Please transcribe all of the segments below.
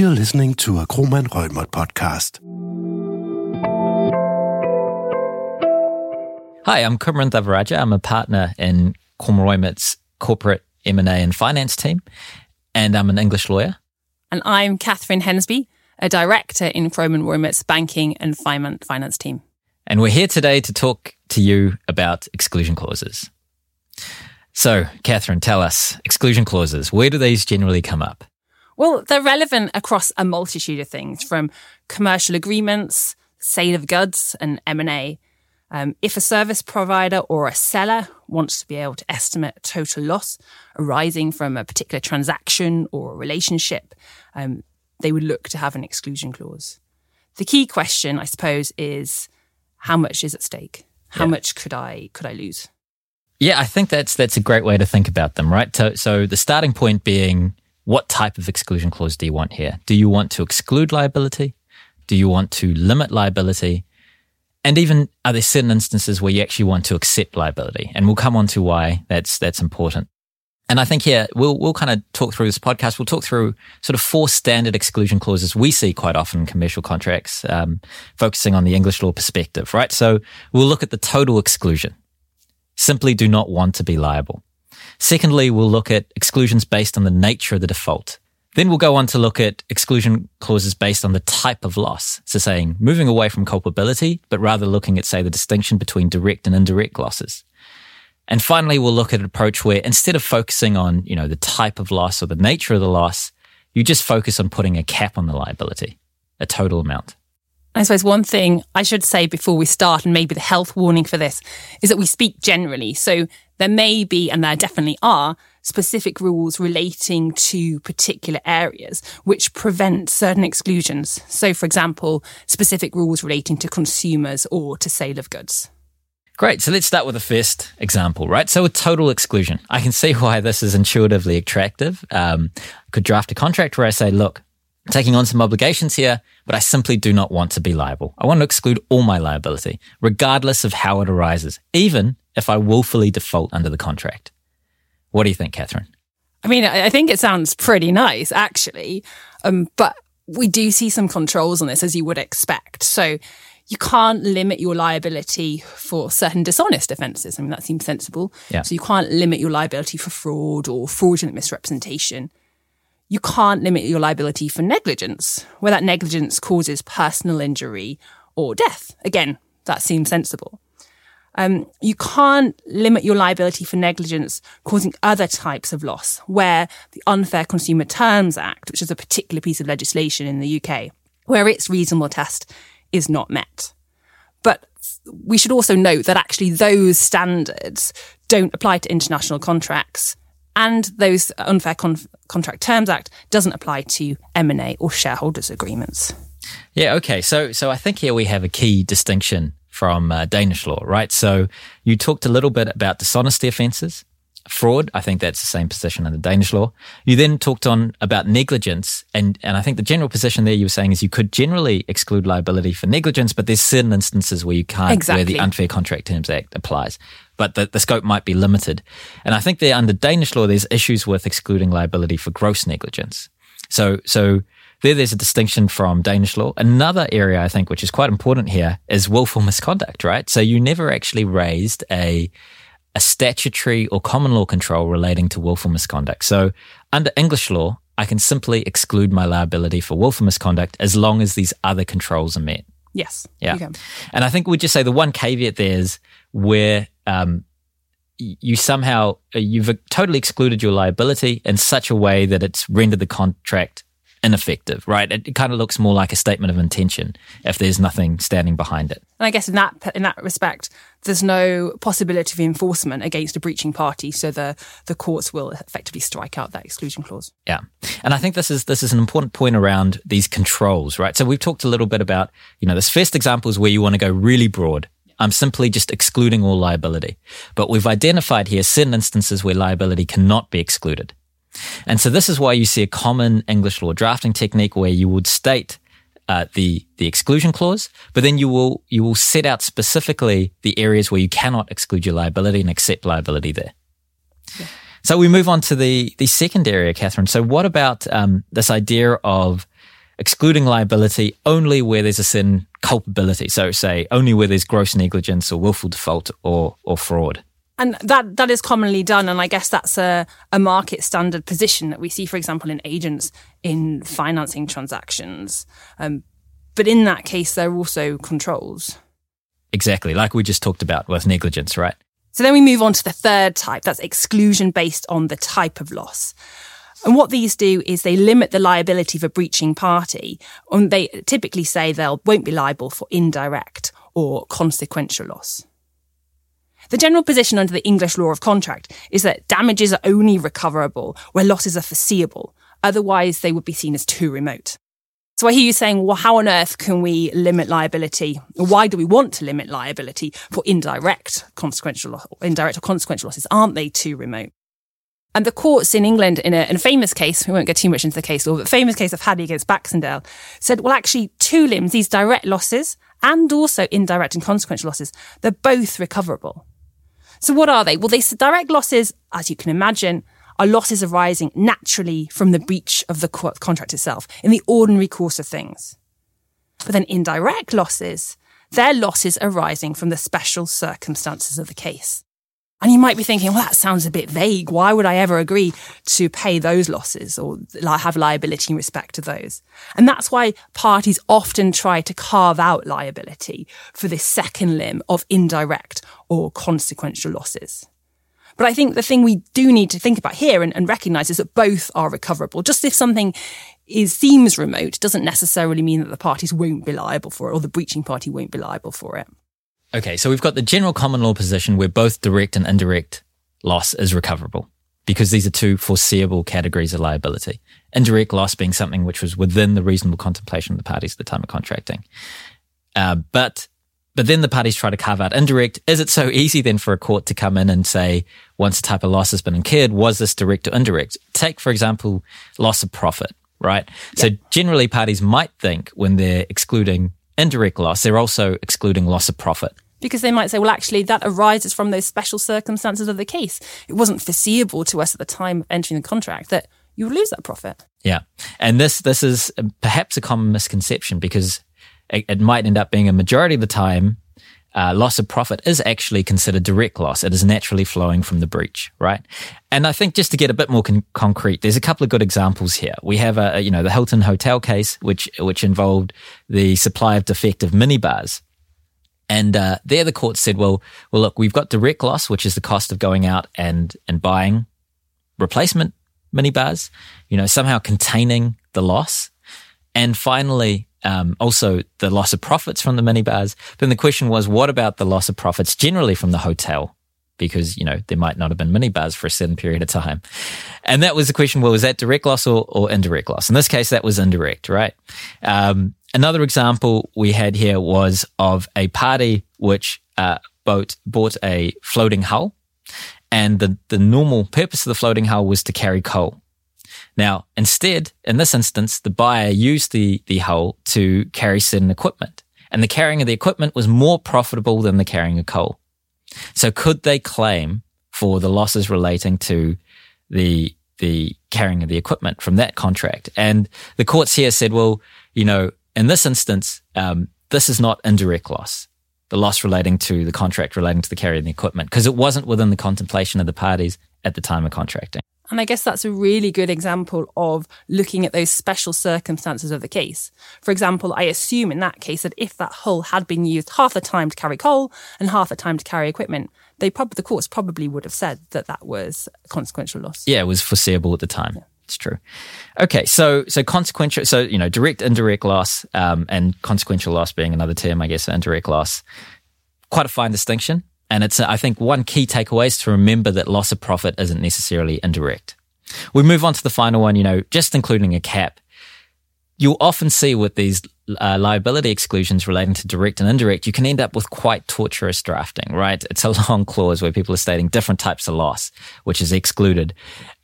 You're listening to a Kromann Reumert podcast. Hi, I'm Kumaran Thavaraja. I'm a partner in Kromann Reumert's corporate M&A and finance team, and I'm an English lawyer. And I'm Catherine Hensby, a director in Kromann Reumert's banking and finance team. And we're here today to talk to you about exclusion clauses. So, Catherine, tell us, exclusion clauses, where do these generally come up? Well, they're relevant across a multitude of things, from commercial agreements, sale of goods and M&A. If a service provider or a seller wants to be able to estimate total loss arising from a particular transaction or relationship, they would look to have an exclusion clause. The key question, I suppose, is how much is at stake? How much could I lose? Yeah, I think that's a great way to think about them, right? So the starting point being, what type of exclusion clause do you want here? Do you want to exclude liability? Do you want to limit liability? And even, are there certain instances where you actually want to accept liability? And we'll come on to why that's important. And I think here, we'll kind of talk through this podcast. We'll talk through sort of four standard exclusion clauses we see quite often in commercial contracts, focusing on the English law perspective, right? So we'll look at the total exclusion. Simply do not want to be liable. Secondly, we'll look at exclusions based on the nature of the default. Then we'll go on to look at exclusion clauses based on the type of loss. So saying moving away from culpability, but rather looking at, say, the distinction between direct and indirect losses. And finally, we'll look at an approach where instead of focusing on, the type of loss or the nature of the loss, you just focus on putting a cap on the liability, a total amount. I suppose one thing I should say before we start, and maybe the health warning for this, is that we speak generally. So there may be, and there definitely are, specific rules relating to particular areas which prevent certain exclusions. So, for example, specific rules relating to consumers or to sale of goods. Great. So let's start with the first example, right? So a total exclusion. I can see why this is intuitively attractive. I could draft a contract where I say, look, I'm taking on some obligations here, but I simply do not want to be liable. I want to exclude all my liability, regardless of how it arises, even if I willfully default under the contract. What do you think, Catherine? I mean, I think it sounds pretty nice, actually. But we do see some controls on this, as you would expect. So you can't limit your liability for certain dishonest offences. I mean, that seems sensible. Yeah. So you can't limit your liability for fraud or fraudulent misrepresentation. You can't limit your liability for negligence, where that negligence causes personal injury or death. Again, that seems sensible. You can't limit your liability for negligence causing other types of loss, where the Unfair Consumer Terms Act, which is a particular piece of legislation in the UK, where its reasonable test is not met. But we should also note that actually those standards don't apply to international contracts, and those Unfair Contract Terms Act doesn't apply to M&A or shareholders agreements. Yeah, okay. So I think here we have a key distinction from Danish law, right? So you talked a little bit about dishonesty offences, fraud. I think that's the same position under Danish law. You then talked on about negligence. And I think the general position there you were saying is you could generally exclude liability for negligence, but there's certain instances where you can't, exactly, where the Unfair Contract Terms Act applies. But the scope might be limited. And I think there under Danish law, there's issues with excluding liability for gross negligence. So there's a distinction from Danish law. Another area I think which is quite important here is willful misconduct, right? So you never actually raised a statutory or common law control relating to willful misconduct. So under English law, I can simply exclude my liability for willful misconduct as long as these other controls are met. Yes. Yeah. Okay. And I think we'd just say the one caveat there is where you've totally excluded your liability in such a way that it's rendered the contract ineffective, right? It kind of looks more like a statement of intention if there's nothing standing behind it. And I guess in that respect, there's no possibility of enforcement against a breaching party, so the courts will effectively strike out that exclusion clause. Yeah. And I think this is an important point around these controls, right? So we've talked a little bit about, this first example is where you want to go really broad. I'm simply just excluding all liability. But we've identified here certain instances where liability cannot be excluded. And so this is why you see a common English law drafting technique where you would state the exclusion clause, but then you will set out specifically the areas where you cannot exclude your liability and accept liability there. Yeah. So we move on to the second area, Catherine. So what about this idea of excluding liability only where there's a sin culpability. So say only where there's gross negligence or willful default or fraud. And that is commonly done, and I guess that's a market standard position that we see, for example, in agents in financing transactions. But in that case, there are also controls. Exactly, like we just talked about with negligence, right? So then we move on to the third type, that's exclusion based on the type of loss. And what these do is they limit the liability of a breaching party, and they typically say they won't be liable for indirect or consequential loss. The general position under the English law of contract is that damages are only recoverable where losses are foreseeable. Otherwise, they would be seen as too remote. So I hear you saying, well, how on earth can we limit liability? Why do we want to limit liability for indirect or consequential losses? Aren't they too remote? And the courts in England, in a famous case, we won't get too much into the case law, but famous case of Hadley against Baxendale, said, well, actually, two limbs, these direct losses and also indirect and consequential losses, they're both recoverable. So what are they? Well, these direct losses, as you can imagine, are losses arising naturally from the breach of the contract itself in the ordinary course of things. But then indirect losses, they're losses arising from the special circumstances of the case. And you might be thinking, well, that sounds a bit vague. Why would I ever agree to pay those losses or have liability in respect to those? And that's why parties often try to carve out liability for this second limb of indirect or consequential losses. But I think the thing we do need to think about here and recognise is that both are recoverable. Just if something seems remote doesn't necessarily mean that the parties won't be liable for it or the breaching party won't be liable for it. Okay, so we've got the general common law position where both direct and indirect loss is recoverable because these are two foreseeable categories of liability. Indirect loss being something which was within the reasonable contemplation of the parties at the time of contracting. But then the parties try to carve out indirect. Is it so easy then for a court to come in and say, once a type of loss has been incurred, was this direct or indirect? Take, for example, loss of profit, right? Yeah. So generally parties might think when they're excluding indirect loss, they're also excluding loss of profit. Because they might say, well, actually, that arises from those special circumstances of the case. It wasn't foreseeable to us at the time of entering the contract that you would lose that profit. Yeah. And this is perhaps a common misconception because it might end up being a majority of the time, loss of profit is actually considered direct loss. It is naturally flowing from the breach, right? And I think just to get a bit more concrete, there's a couple of good examples here. We have the Hilton Hotel case, which involved the supply of defective minibars. And there the court said, well, look, we've got direct loss, which is the cost of going out and buying replacement minibars, somehow containing the loss. And finally, also the loss of profits from the minibars. Then the question was, what about the loss of profits generally from the hotel? Because, there might not have been minibars for a certain period of time. And that was the question, well, was that direct loss or indirect loss? In this case, that was indirect, right? Another example we had here was of a party which bought a floating hull. And the normal purpose of the floating hull was to carry coal. Now, instead, in this instance, the buyer used the hull to carry certain equipment, and the carrying of the equipment was more profitable than the carrying of coal. So could they claim for the losses relating to the carrying of the equipment from that contract? And the courts here said, well, in this instance, this is not indirect loss, the loss relating to the contract relating to the carrying of the equipment, because it wasn't within the contemplation of the parties at the time of contracting. And I guess that's a really good example of looking at those special circumstances of the case. For example, I assume in that case that if that hull had been used half the time to carry coal and half the time to carry equipment, the courts probably would have said that was consequential loss. Yeah, it was foreseeable at the time. Yeah. It's true. Okay, so consequential, direct, indirect loss, and consequential loss being another term, I guess, indirect loss. Quite a fine distinction. And it's, I think, one key takeaway is to remember that loss of profit isn't necessarily indirect. We move on to the final one, just including a cap. You'll often see with these liability exclusions relating to direct and indirect, you can end up with quite torturous drafting, right? It's a long clause where people are stating different types of loss, which is excluded.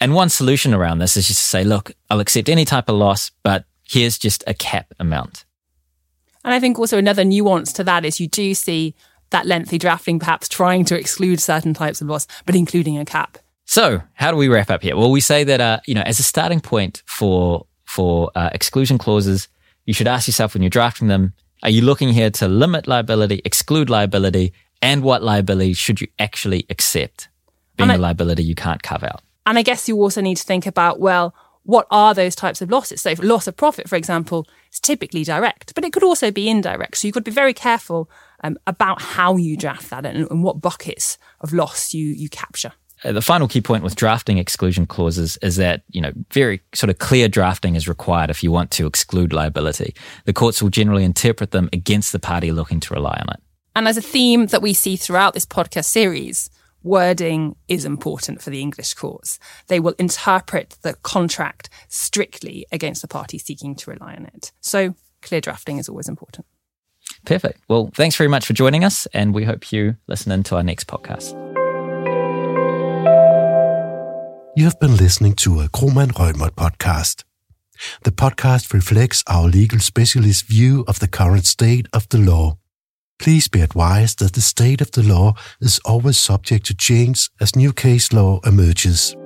And one solution around this is just to say, look, I'll accept any type of loss, but here's just a cap amount. And I think also another nuance to that is you do see that lengthy drafting, perhaps trying to exclude certain types of loss, but including a cap. So how do we wrap up here? Well, we say that, as a starting point for exclusion clauses, you should ask yourself when you're drafting them, are you looking here to limit liability, exclude liability, and what liability should you actually accept being a liability you can't carve out? And I guess you also need to think about, well, what are those types of losses? So loss of profit, for example, is typically direct, but it could also be indirect. So you've got to be very careful about how you draft that and what buckets of loss you capture. The final key point with drafting exclusion clauses is that, very sort of clear drafting is required if you want to exclude liability. The courts will generally interpret them against the party looking to rely on it. And as a theme that we see throughout this podcast series, wording is important for the English courts. They will interpret the contract strictly against the party seeking to rely on it. So clear drafting is always important. Perfect. Well, thanks very much for joining us, and we hope you listen in to our next podcast. You have been listening to a Kromann Reumert podcast. The podcast reflects our legal specialist view of the current state of the law. Please be advised that the state of the law is always subject to change as new case law emerges.